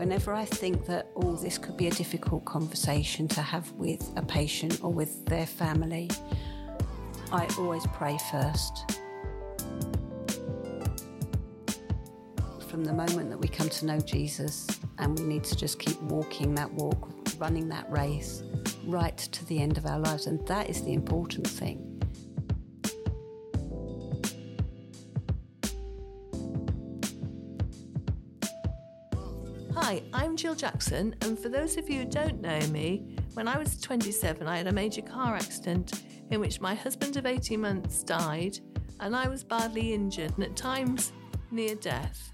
whenever I think that, oh, this could be a difficult conversation to have with a patient or with their family, I always pray first. From the moment that we come to know Jesus, and we need to just keep walking that walk, running that race, right to the end of our lives. And that is the important thing. Hi, I'm Jill Jackson, and for those of you who don't know me, when I was 27, I had a major car accident in which my husband of 18 months died, and I was badly injured and at times near death.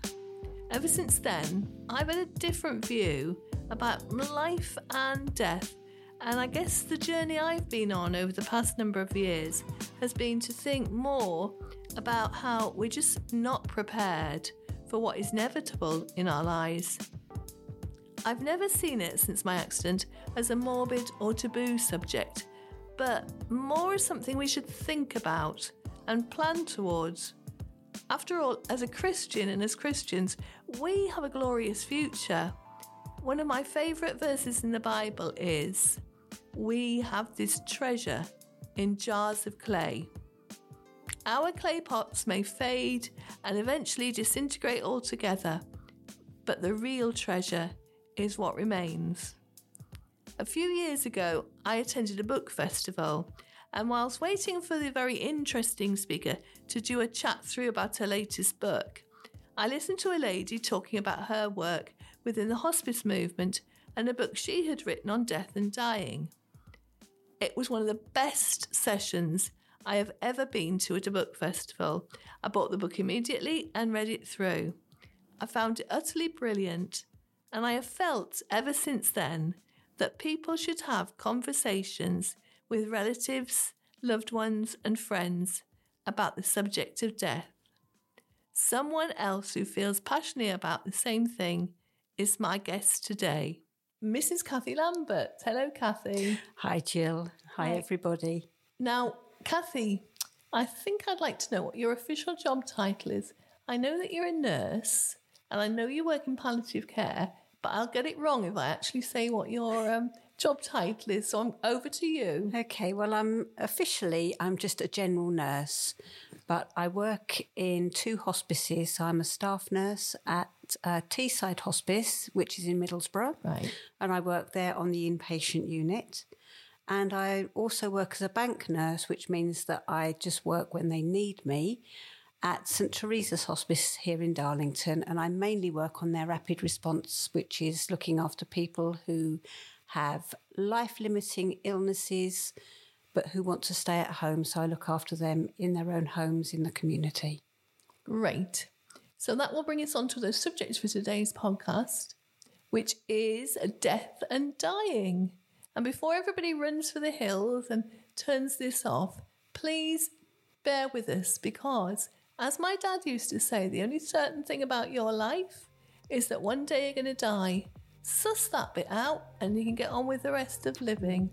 Ever since then, I've had a different view about life and death, and I guess the journey I've been on over the past number of years has been to think more about how we're just not prepared for what is inevitable in our lives. I've never seen it since my accident as a morbid or taboo subject, but more as something we should think about and plan towards. After all, as a Christian and as Christians, we have a glorious future. One of my favourite verses in the Bible is, "We have this treasure in jars of clay." Our clay pots may fade and eventually disintegrate altogether, but the real treasure is what remains. A few years ago, I attended a book festival, and whilst waiting for the very interesting speaker to do a chat through about her latest book, I listened to a lady talking about her work within the hospice movement and a book she had written on death and dying. It was one of the best sessions I have ever been to at a book festival. I bought the book immediately and read it through. I found it utterly brilliant. And I have felt ever since then that people should have conversations with relatives, loved ones and friends about the subject of death. Someone else who feels passionately about the same thing is my guest today, Mrs. Kathy Lambert. Hello, Kathy. Hi, Jill. Hi, everybody. Now, Kathy, I think I'd like to know what your official job title is. I know that you're a nurse, and I know you work in palliative care, but I'll get it wrong if I actually say what your job title is. So I'm over to you. Okay, well, I'm just a general nurse, but I work in two hospices. So I'm a staff nurse at Teesside Hospice, which is in Middlesbrough. Right. And I work there on the inpatient unit. And I also work as a bank nurse, which means that I just work when they need me at St. Teresa's Hospice here in Darlington, and I mainly work on their rapid response, which is looking after people who have life-limiting illnesses but who want to stay at home, so I look after them in their own homes in the community. Great. So that will bring us on to the subject for today's podcast, which is death and dying. And before everybody runs for the hills and turns this off, please bear with us because, as my dad used to say, the only certain thing about your life is that one day you're going to die. Suss that bit out and you can get on with the rest of living.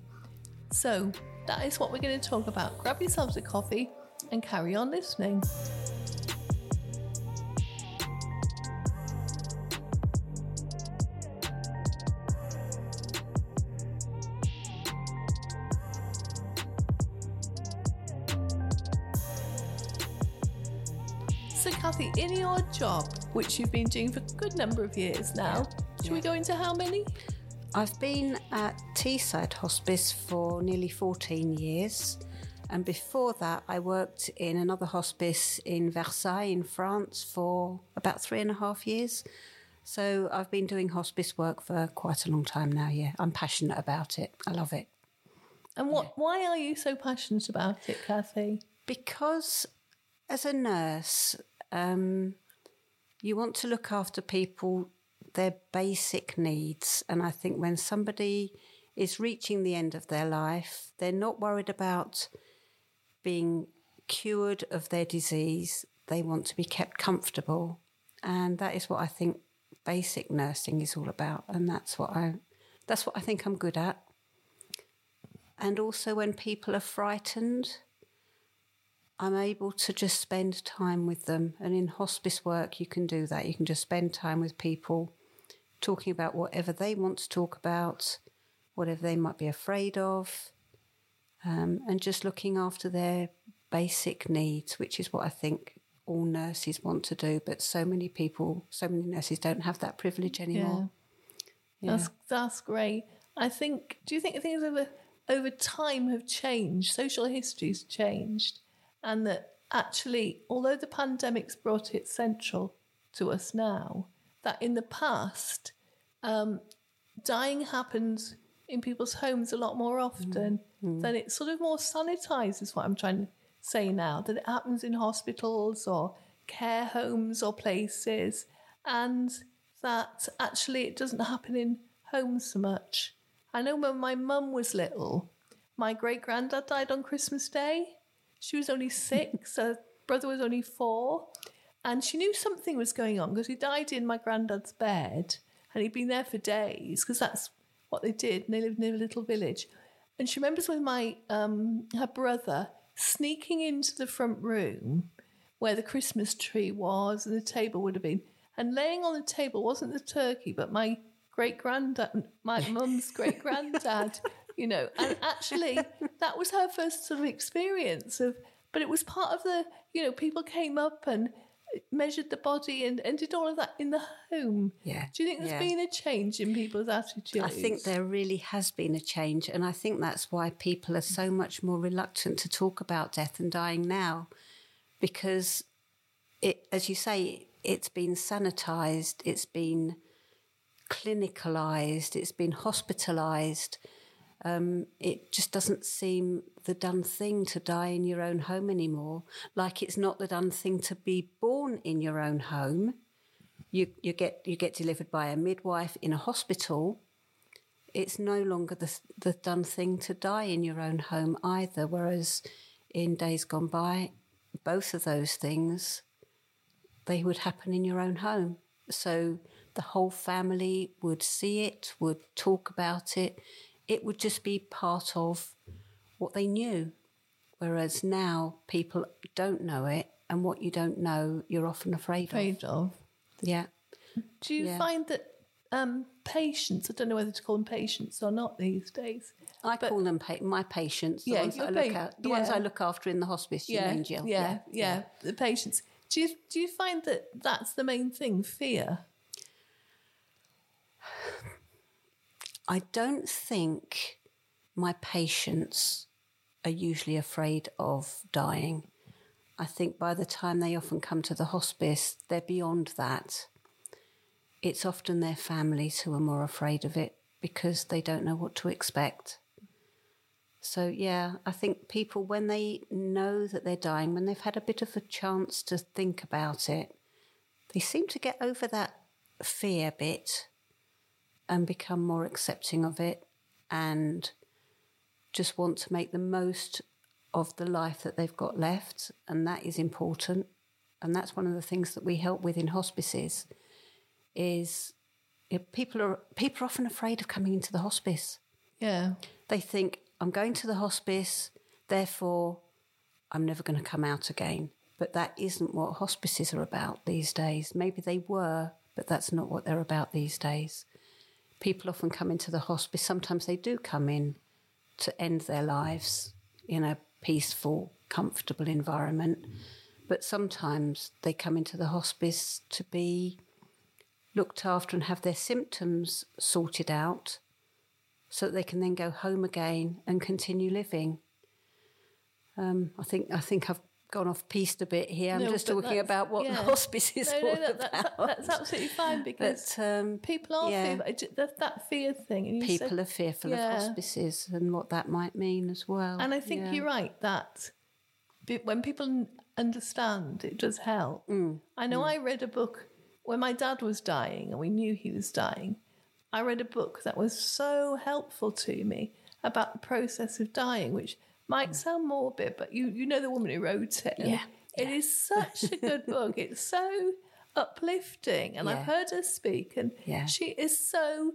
So that is what we're going to talk about. Grab yourselves a coffee and carry on listening. So, Kathy, in your job, which you've been doing for a good number of years now, should we go into how many? I've been at Teesside Hospice for nearly 14 years. And before that, I worked in another hospice in Versailles in France for about 3.5 years. So I've been doing hospice work for quite a long time now, yeah. I'm passionate about it. I love it. And why are you so passionate about it, Kathy? Because as a nurse, you want to look after people, their basic needs. And I think when somebody is reaching the end of their life, they're not worried about being cured of their disease. They want to be kept comfortable. And that is what I think basic nursing is all about. And that's what I think I'm good at. And also when people are frightened, I'm able to just spend time with them. And in hospice work, you can do that. You can just spend time with people, talking about whatever they want to talk about, whatever they might be afraid of, and just looking after their basic needs, which is what I think all nurses want to do. But so many nurses don't have that privilege anymore. Yeah. That's great. I think, do you think things over time have changed, social history's changed, and that actually, although the pandemic's brought it central to us now, that in the past, dying happens in people's homes a lot more often, mm-hmm. than it's sort of more sanitised, is what I'm trying to say now, that it happens in hospitals or care homes or places, and that actually it doesn't happen in homes so much. I know when my mum was little, my great-granddad died on Christmas Day. She was only 6, her brother was only 4, and she knew something was going on because he died in my granddad's bed, and he'd been there for days because that's what they did, and they lived in a little village. And she remembers with my her brother sneaking into the front room where the Christmas tree was and the table would have been, and laying on the table wasn't the turkey, but my great-granddad, my mum's great-granddad, you know. And actually that was her first sort of experience of, but it was part of the, you know, people came up and measured the body and did all of that in the home. Yeah. Do you think there's been a change in people's attitudes? I think there really has been a change, and I think that's why people are so much more reluctant to talk about death and dying now, because it, as you say, it's been sanitised, it's been clinicalised, it's been hospitalised. It just doesn't seem the done thing to die in your own home anymore, like it's not the done thing to be born in your own home. You get delivered by a midwife in a hospital. It's no longer the done thing to die in your own home either, whereas in days gone by, both of those things, they would happen in your own home. So the whole family would see it, would talk about it. It would just be part of what they knew, whereas now people don't know it, and what you don't know, you're often afraid of. Yeah. Do you find that patients, I don't know whether to call them patients or not these days. I call them my patients, the ones I look after in the hospice, you mean, Jill? Yeah, the patients. Do you find that that's the main thing, fear? I don't think my patients are usually afraid of dying. I think by the time they often come to the hospice, they're beyond that. It's often their families who are more afraid of it because they don't know what to expect. So, yeah, I think people, when they know that they're dying, when they've had a bit of a chance to think about it, they seem to get over that fear bit and become more accepting of it and just want to make the most of the life that they've got left, and that is important. And that's one of the things that we help with in hospices is, you know, people are often afraid of coming into the hospice. Yeah. They think, I'm going to the hospice, therefore I'm never going to come out again. But that isn't what hospices are about these days. Maybe they were, but that's not what they're about these days. People often come into the hospice, sometimes they do come in to end their lives in a peaceful, comfortable environment, but sometimes they come into the hospice to be looked after and have their symptoms sorted out so that they can then go home again and continue living. I think I've gone off piste a bit here. I'm just talking about what the hospice is all about. That's absolutely fine, because people are fearful. That fear thing. And people are fearful of hospices and what that might mean as well. And I think you're right that when people understand, it does help. Mm. I know I read a book when my dad was dying and we knew he was dying. I read a book that was so helpful to me about the process of dying, which might sound morbid, but you know the woman who wrote it. Yeah. It is such a good book. It's so uplifting. And I've heard her speak, and she is so...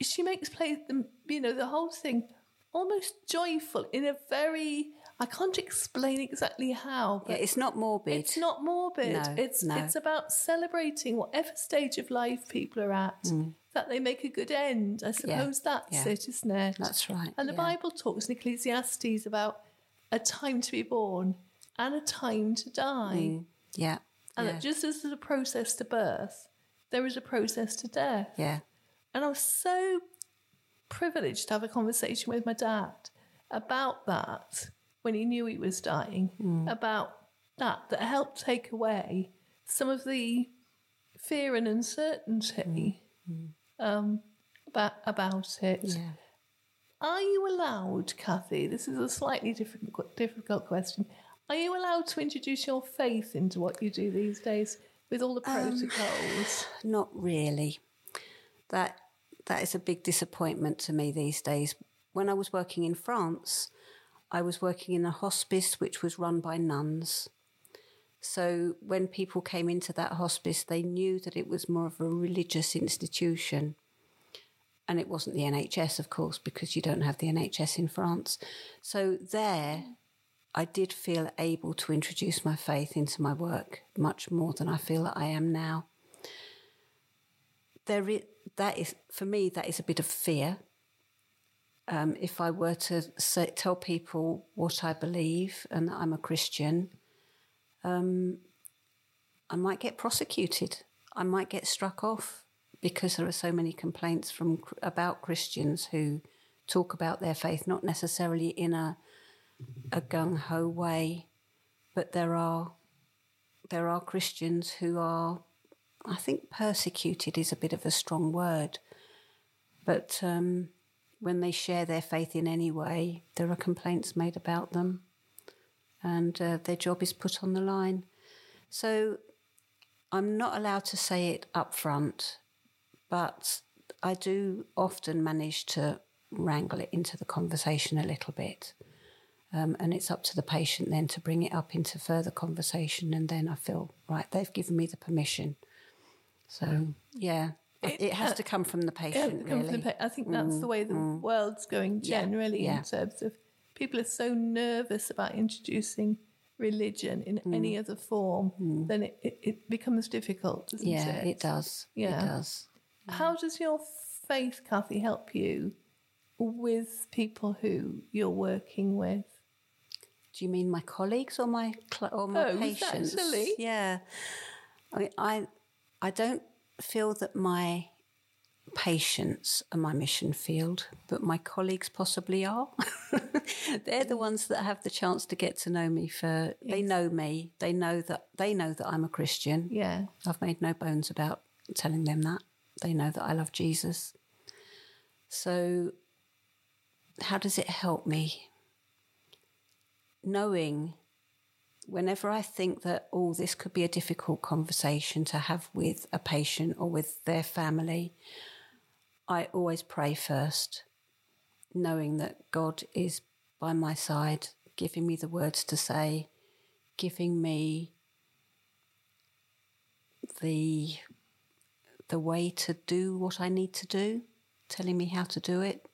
She makes the whole thing almost joyful in a very... I can't explain exactly how. But yeah, it's not morbid. It's not morbid. No, it's about celebrating whatever stage of life people are at, that they make a good end. I suppose that's it, isn't it? That's right. And the Bible talks in Ecclesiastes about a time to be born and a time to die. Yeah. And that just as there's a process to birth, there is a process to death. Yeah. And I was so privileged to have a conversation with my dad about that when he knew he was dying, about that helped take away some of the fear and uncertainty about it. Yeah. Are you allowed, Kathy, this is a slightly difficult question, are you allowed to introduce your faith into what you do these days with all the protocols? Not really. That is a big disappointment to me these days. When I was working in France, I was working in a hospice which was run by nuns. So when people came into that hospice, they knew that it was more of a religious institution. And it wasn't the NHS, of course, because you don't have the NHS in France. So there, I did feel able to introduce my faith into my work much more than I feel that I am now. That is a bit of fear. If I were to tell people what I believe and that I'm a Christian, I might get prosecuted. I might get struck off because there are so many complaints about Christians who talk about their faith, not necessarily in a gung-ho way, but there are Christians who are, I think persecuted is a bit of a strong word, but when they share their faith in any way, there are complaints made about them and their job is put on the line. So I'm not allowed to say it up front, but I do often manage to wrangle it into the conversation a little bit. And it's up to the patient then to bring it up into further conversation, and then I feel, right, they've given me the permission. So, yeah, it has to come from the patient, really. I think that's the way the world's going generally in terms of people are so nervous about introducing religion in any other form, then it becomes difficult, doesn't it? Yeah, it does. Yeah. It does. How does your faith, Kathy, help you with people who you're working with? Do you mean my colleagues or my patients? Actually. Yeah. I mean, I don't feel that my patients are my mission field, but my colleagues possibly are. They're the ones that have the chance to get to know me they know me. They know that I'm a Christian. Yeah. I've made no bones about telling them that. They know that I love Jesus. So how does it help me? Knowing whenever I think that, this could be a difficult conversation to have with a patient or with their family, I always pray first, knowing that God is by my side, giving me the words to say, giving me the way to do what I need to do, telling me how to do it.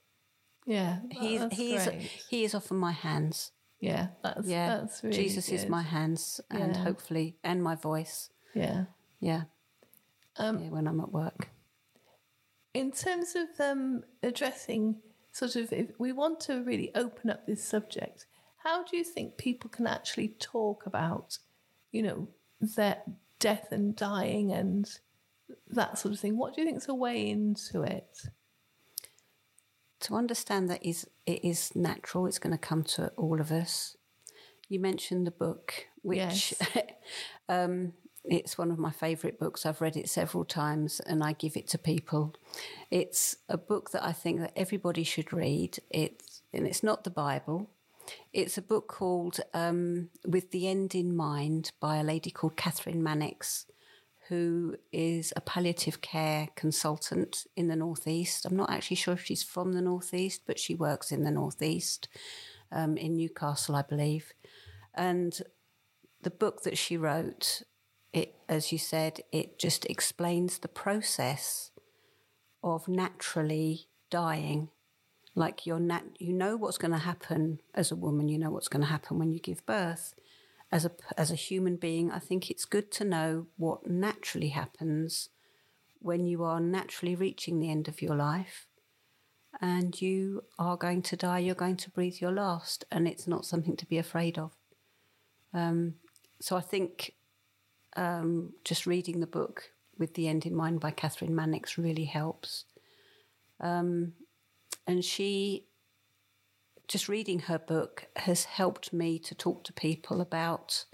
Yeah, he is often my hands. Yeah, that's really Jesus good. Is my hands and hopefully and my voice. Yeah, yeah. When I'm at work, in terms of addressing sort of, if we want to really open up this subject, how do you think people can actually talk about, their death and dying and that sort of thing? What do you think is a way into it? To understand that it is natural, it's going to come to all of us. You mentioned the book, which it's one of my favourite books. I've read it several times and I give it to people. It's a book that I think that everybody should read. It's not the Bible. It's a book called With the End in Mind by a lady called Kathryn Mannix, who is a palliative care consultant in the Northeast. I'm not actually sure if she's from the Northeast, but she works in the Northeast, in Newcastle, I believe. And the book that she wrote, as you said, it just explains the process of naturally dying. like you know what's going to happen as a woman, you know what's going to happen when you give birth. As a human being, I think it's good to know what naturally happens when you are naturally reaching the end of your life and you are going to die, you're going to breathe your last, and it's not something to be afraid of. So I think just reading the book With the End in Mind by Kathryn Mannix really helps. And she, just reading her book, has helped me to talk to people about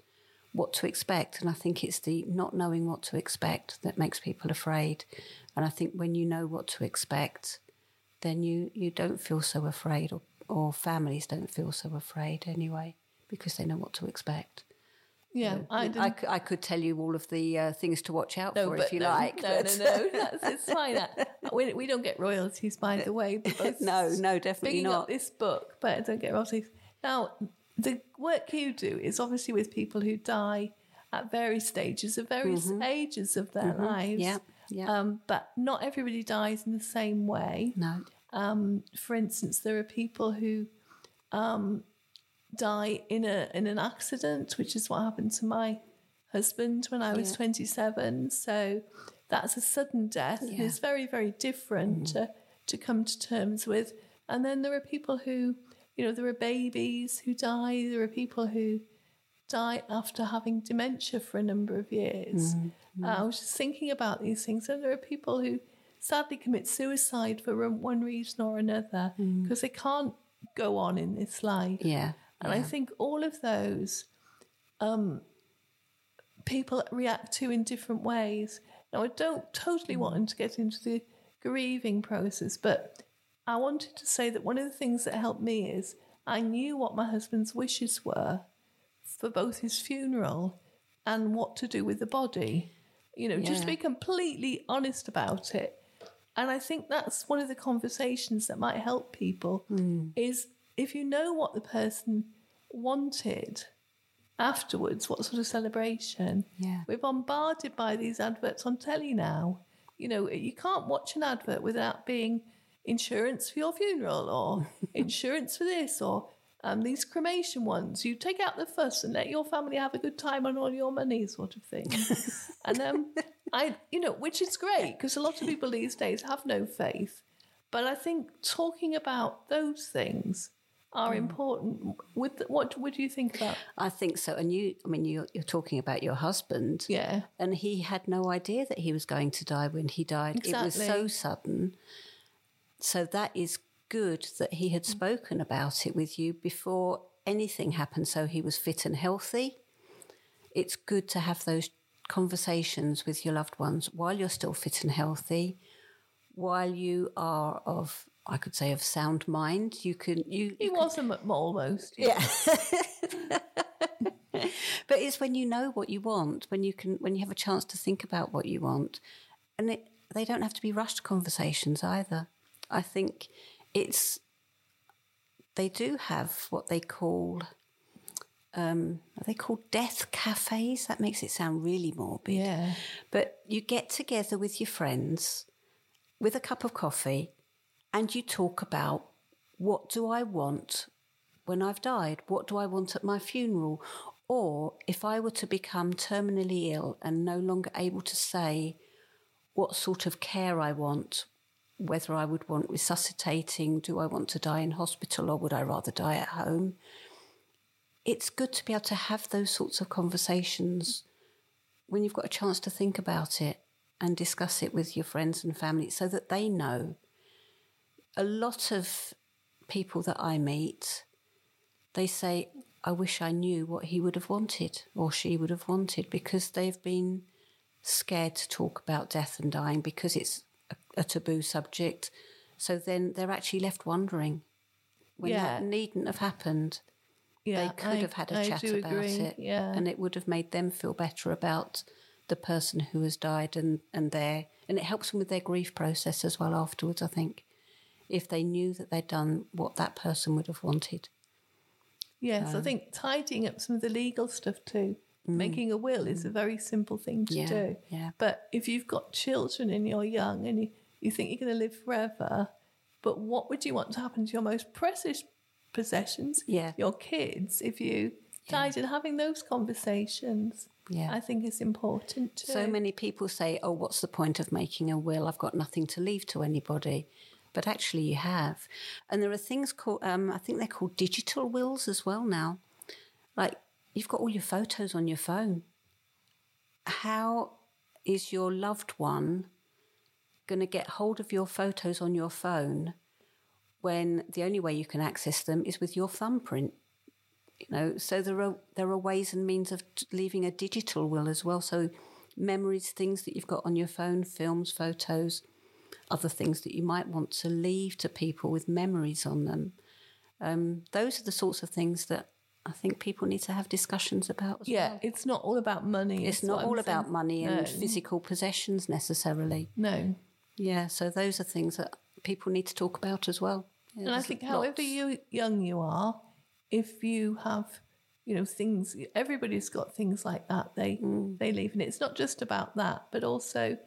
what to expect. And I think it's the not knowing what to expect that makes people afraid. And I think when you know what to expect, then you don't feel so afraid, or families don't feel so afraid anyway, because they know what to expect. Yeah, so, I could tell you all of the things to watch out for if you like. No, it's fine. We don't get royalties, by the way. No, definitely not. Up this book, but I don't get royalties. Now, the work you do is obviously with people who die at various stages of ages of their lives. Yeah. But not everybody dies in the same way. No. For instance, there are people who die in an accident, which is what happened to my husband when I was 27. So that's a sudden death, and it's very, very different to come to terms with. And then there are people who, there are babies who die. There are people who die after having dementia for a number of years. I was just thinking about these things. And there are people who sadly commit suicide for one reason or another because they can't go on in this life. Yeah. And I think all of those people react to in different ways. Now, I don't totally want to get into the grieving process, but I wanted to say that one of the things that helped me is I knew what my husband's wishes were for both his funeral and what to do with the body, just to be completely honest about it. And I think that's one of the conversations that might help people is, if you know what the person wanted afterwards, what sort of celebration. Yeah. We're bombarded by these adverts on telly now. You can't watch an advert without being insurance for your funeral or insurance for this or these cremation ones. You take out the fuss and let your family have a good time on all your money, sort of thing. And which is great, because a lot of people these days have no faith. But I think talking about those things are important. What would you think about? I think so. And you're talking about your husband. Yeah. And he had no idea that he was going to die when he died. Exactly. It was so sudden. So that is good that he had spoken about it with you before anything happened, so he was fit and healthy. It's good to have those conversations with your loved ones while you're still fit and healthy, while you are of, I could say, of sound mind. Almost. Yeah. But it's when you know what you want, when you have a chance to think about what you want. And they don't have to be rushed conversations either. I think they do have what they call, are they called death cafes? That makes it sound really morbid. Yeah. But you get together with your friends with a cup of coffee, and you talk about, what do I want when I've died? What do I want at my funeral? Or if I were to become terminally ill and no longer able to say what sort of care I want, whether I would want resuscitating, do I want to die in hospital, or would I rather die at home? It's good to be able to have those sorts of conversations when you've got a chance to think about it and discuss it with your friends and family so that they know. A lot of people that I meet, they say, I wish I knew what he would have wanted or she would have wanted, because they've been scared to talk about death and dying because it's a taboo subject. So then they're actually left wondering when that needn't have happened. Yeah, they could have had a chat about it, and it would have made them feel better about the person who has died, and it helps them with their grief process as well afterwards, I think, if they knew that they'd done what that person would have wanted. Yes, I think tidying up some of the legal stuff too, making a will is a very simple thing to do. Yeah. But if you've got children and you're young and you think you're going to live forever, But what would you want to happen to your most precious possessions, your kids, if you died? And having those conversations, I think is important too. So many people say, oh, what's the point of making a will? I've got nothing to leave to anybody. But actually you have. And there are things called, I think they're called digital wills as well now. Like, you've got all your photos on your phone. How is your loved one going to get hold of your photos on your phone when the only way you can access them is with your thumbprint? You know, so there are ways and means of leaving a digital will as well. So memories, things that you've got on your phone, films, photos, other things that you might want to leave to people with memories on them. Those are the sorts of things that I think people need to have discussions about as well. Yeah, it's not all about money. It's not all about money and physical possessions necessarily. No. Yeah, so those are things that people need to talk about as well. Yeah, and I think however young you are, if you have, you know, things, everybody's got things like that they leave. And it's not just about that, but also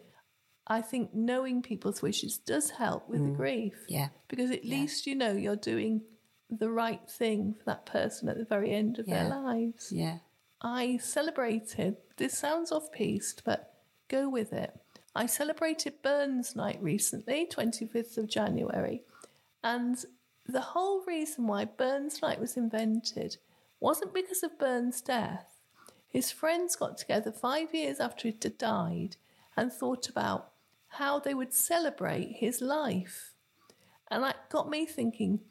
I think knowing people's wishes does help with the grief. Yeah. Because at least you know you're doing the right thing for that person at the very end of their lives. Yeah. I celebrated, this sounds off-piste, but go with it. I celebrated Burns Night recently, 25th of January. And the whole reason why Burns Night was invented wasn't because of Burns' death. His friends got together 5 years after he had died and thought about how they would celebrate his life. And that got me thinking,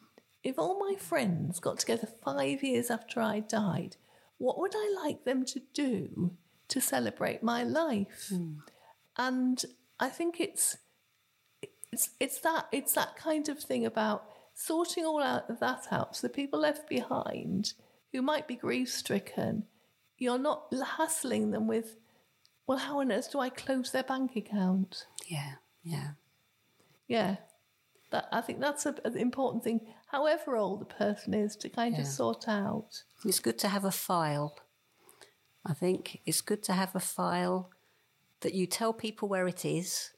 if all my friends got together 5 years after I died, what would I like them to do to celebrate my life? Mm. And I think it's that kind of thing about sorting all out that out, so the people left behind who might be grief-stricken, you're not hassling them with, well, how on earth do I close their bank account? Yeah. I think that's an important thing, however old the person is, to kind of sort out. It's good to have a file. I think it's good to have a file that you tell people where it is,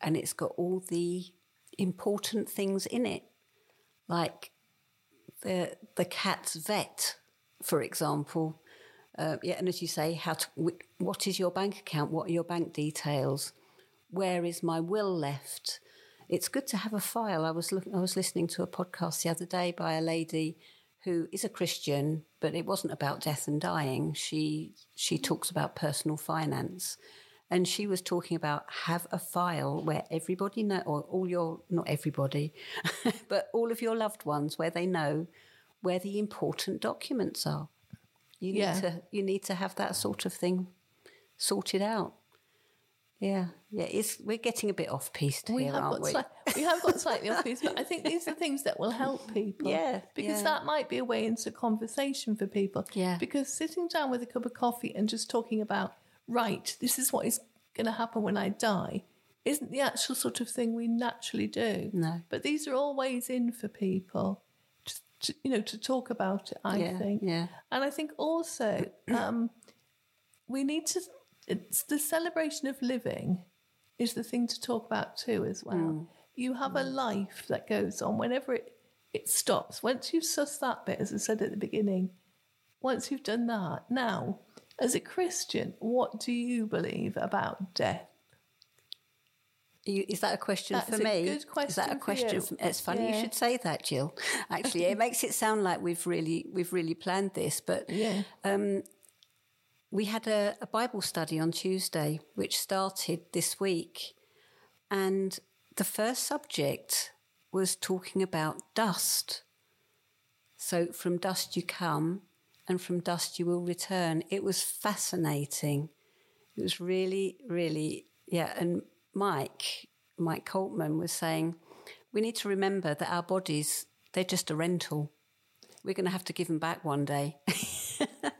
and it's got all the important things in it, like the cat's vet, for example. And as you say, what is your bank account? What are your bank details? Where is my will left? It's good to have a file. I was listening to a podcast the other day by a lady who is a Christian, but it wasn't about death and dying. She talks about personal finance, and she was talking about have a file where everybody know, or not everybody, but all of your loved ones, where they know where the important documents are. You need to have that sort of thing sorted out. Yeah, we're getting a bit off-piste here, aren't we? We have got slightly off-piste, but I think these are things that will help people. Yeah. Because that might be a way into conversation for people. Yeah. Because sitting down with a cup of coffee and just talking about, right, this is what is going to happen when I die, isn't the actual sort of thing we naturally do. No. But these are all ways in for people to talk about it, I think. Yeah. And I think also we need to... It's the celebration of living is the thing to talk about too as well. Mm. You have a life that goes on whenever it stops. Once you've sussed that bit, as I said at the beginning, once you've done that, now, as a Christian, what do you believe about death? Is that a question for me? That's a good question. Is that a question for you? It's funny you should say that, Jill. Actually, it makes it sound like we've really planned this, but we had a Bible study on Tuesday, which started this week, and the first subject was talking about dust. So from dust you come, and from dust you will return. It was fascinating. It was really, really, and Mike Coltman was saying, we need to remember that our bodies, they're just a rental. We're going to have to give them back one day.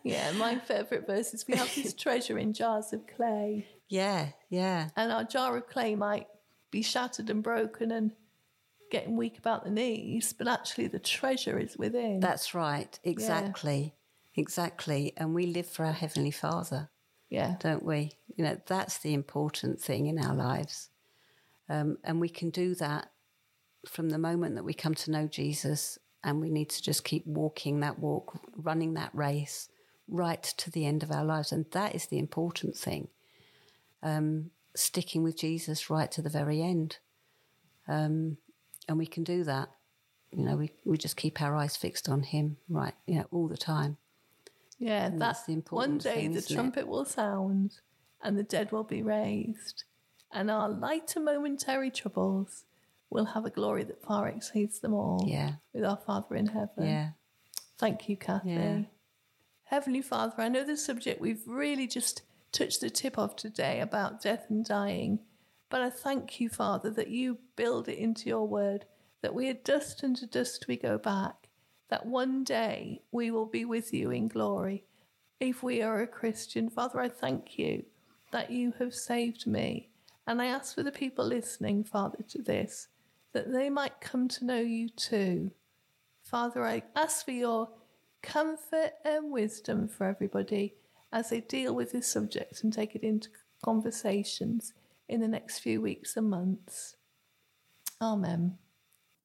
Yeah, my favourite verse is, we have this treasure in jars of clay. Yeah. And our jar of clay might be shattered and broken and getting weak about the knees, but actually the treasure is within. That's right, exactly. And we live for our Heavenly Father, don't we? You know, that's the important thing in our lives. And we can do that from the moment that we come to know Jesus, and we need to just keep walking that walk, running that race right to the end of our lives. And that is the important thing, sticking with Jesus right to the very end. And we can do that. You know, we just keep our eyes fixed on him, right, you know, all the time. Yeah, that's the important thing. One day the trumpet will sound and the dead will be raised, and our lighter momentary troubles will have a glory that far exceeds them all. Yeah. With our Father in heaven. Yeah. Thank you, Kathy. Yeah. Heavenly Father, I know the subject we've really just touched the tip of today about death and dying, but I thank you, Father, that you build it into your word, that we are dust and to dust we go back, that one day we will be with you in glory if we are a Christian. Father, I thank you that you have saved me. And I ask for the people listening, Father, to this, that they might come to know you too. Father, I ask for your comfort and wisdom for everybody as they deal with this subject and take it into conversations in the next few weeks and months. Amen.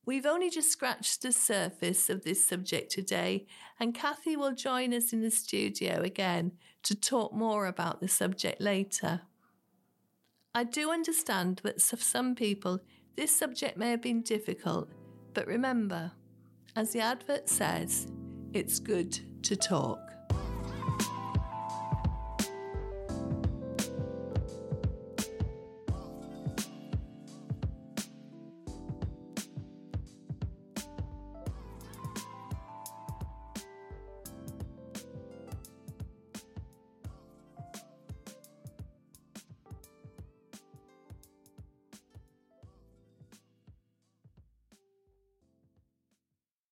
We've only just scratched the surface of this subject today, and Kathy will join us in the studio again to talk more about the subject later. I do understand that for some people this subject may have been difficult, but remember, as the advert says, it's good to talk.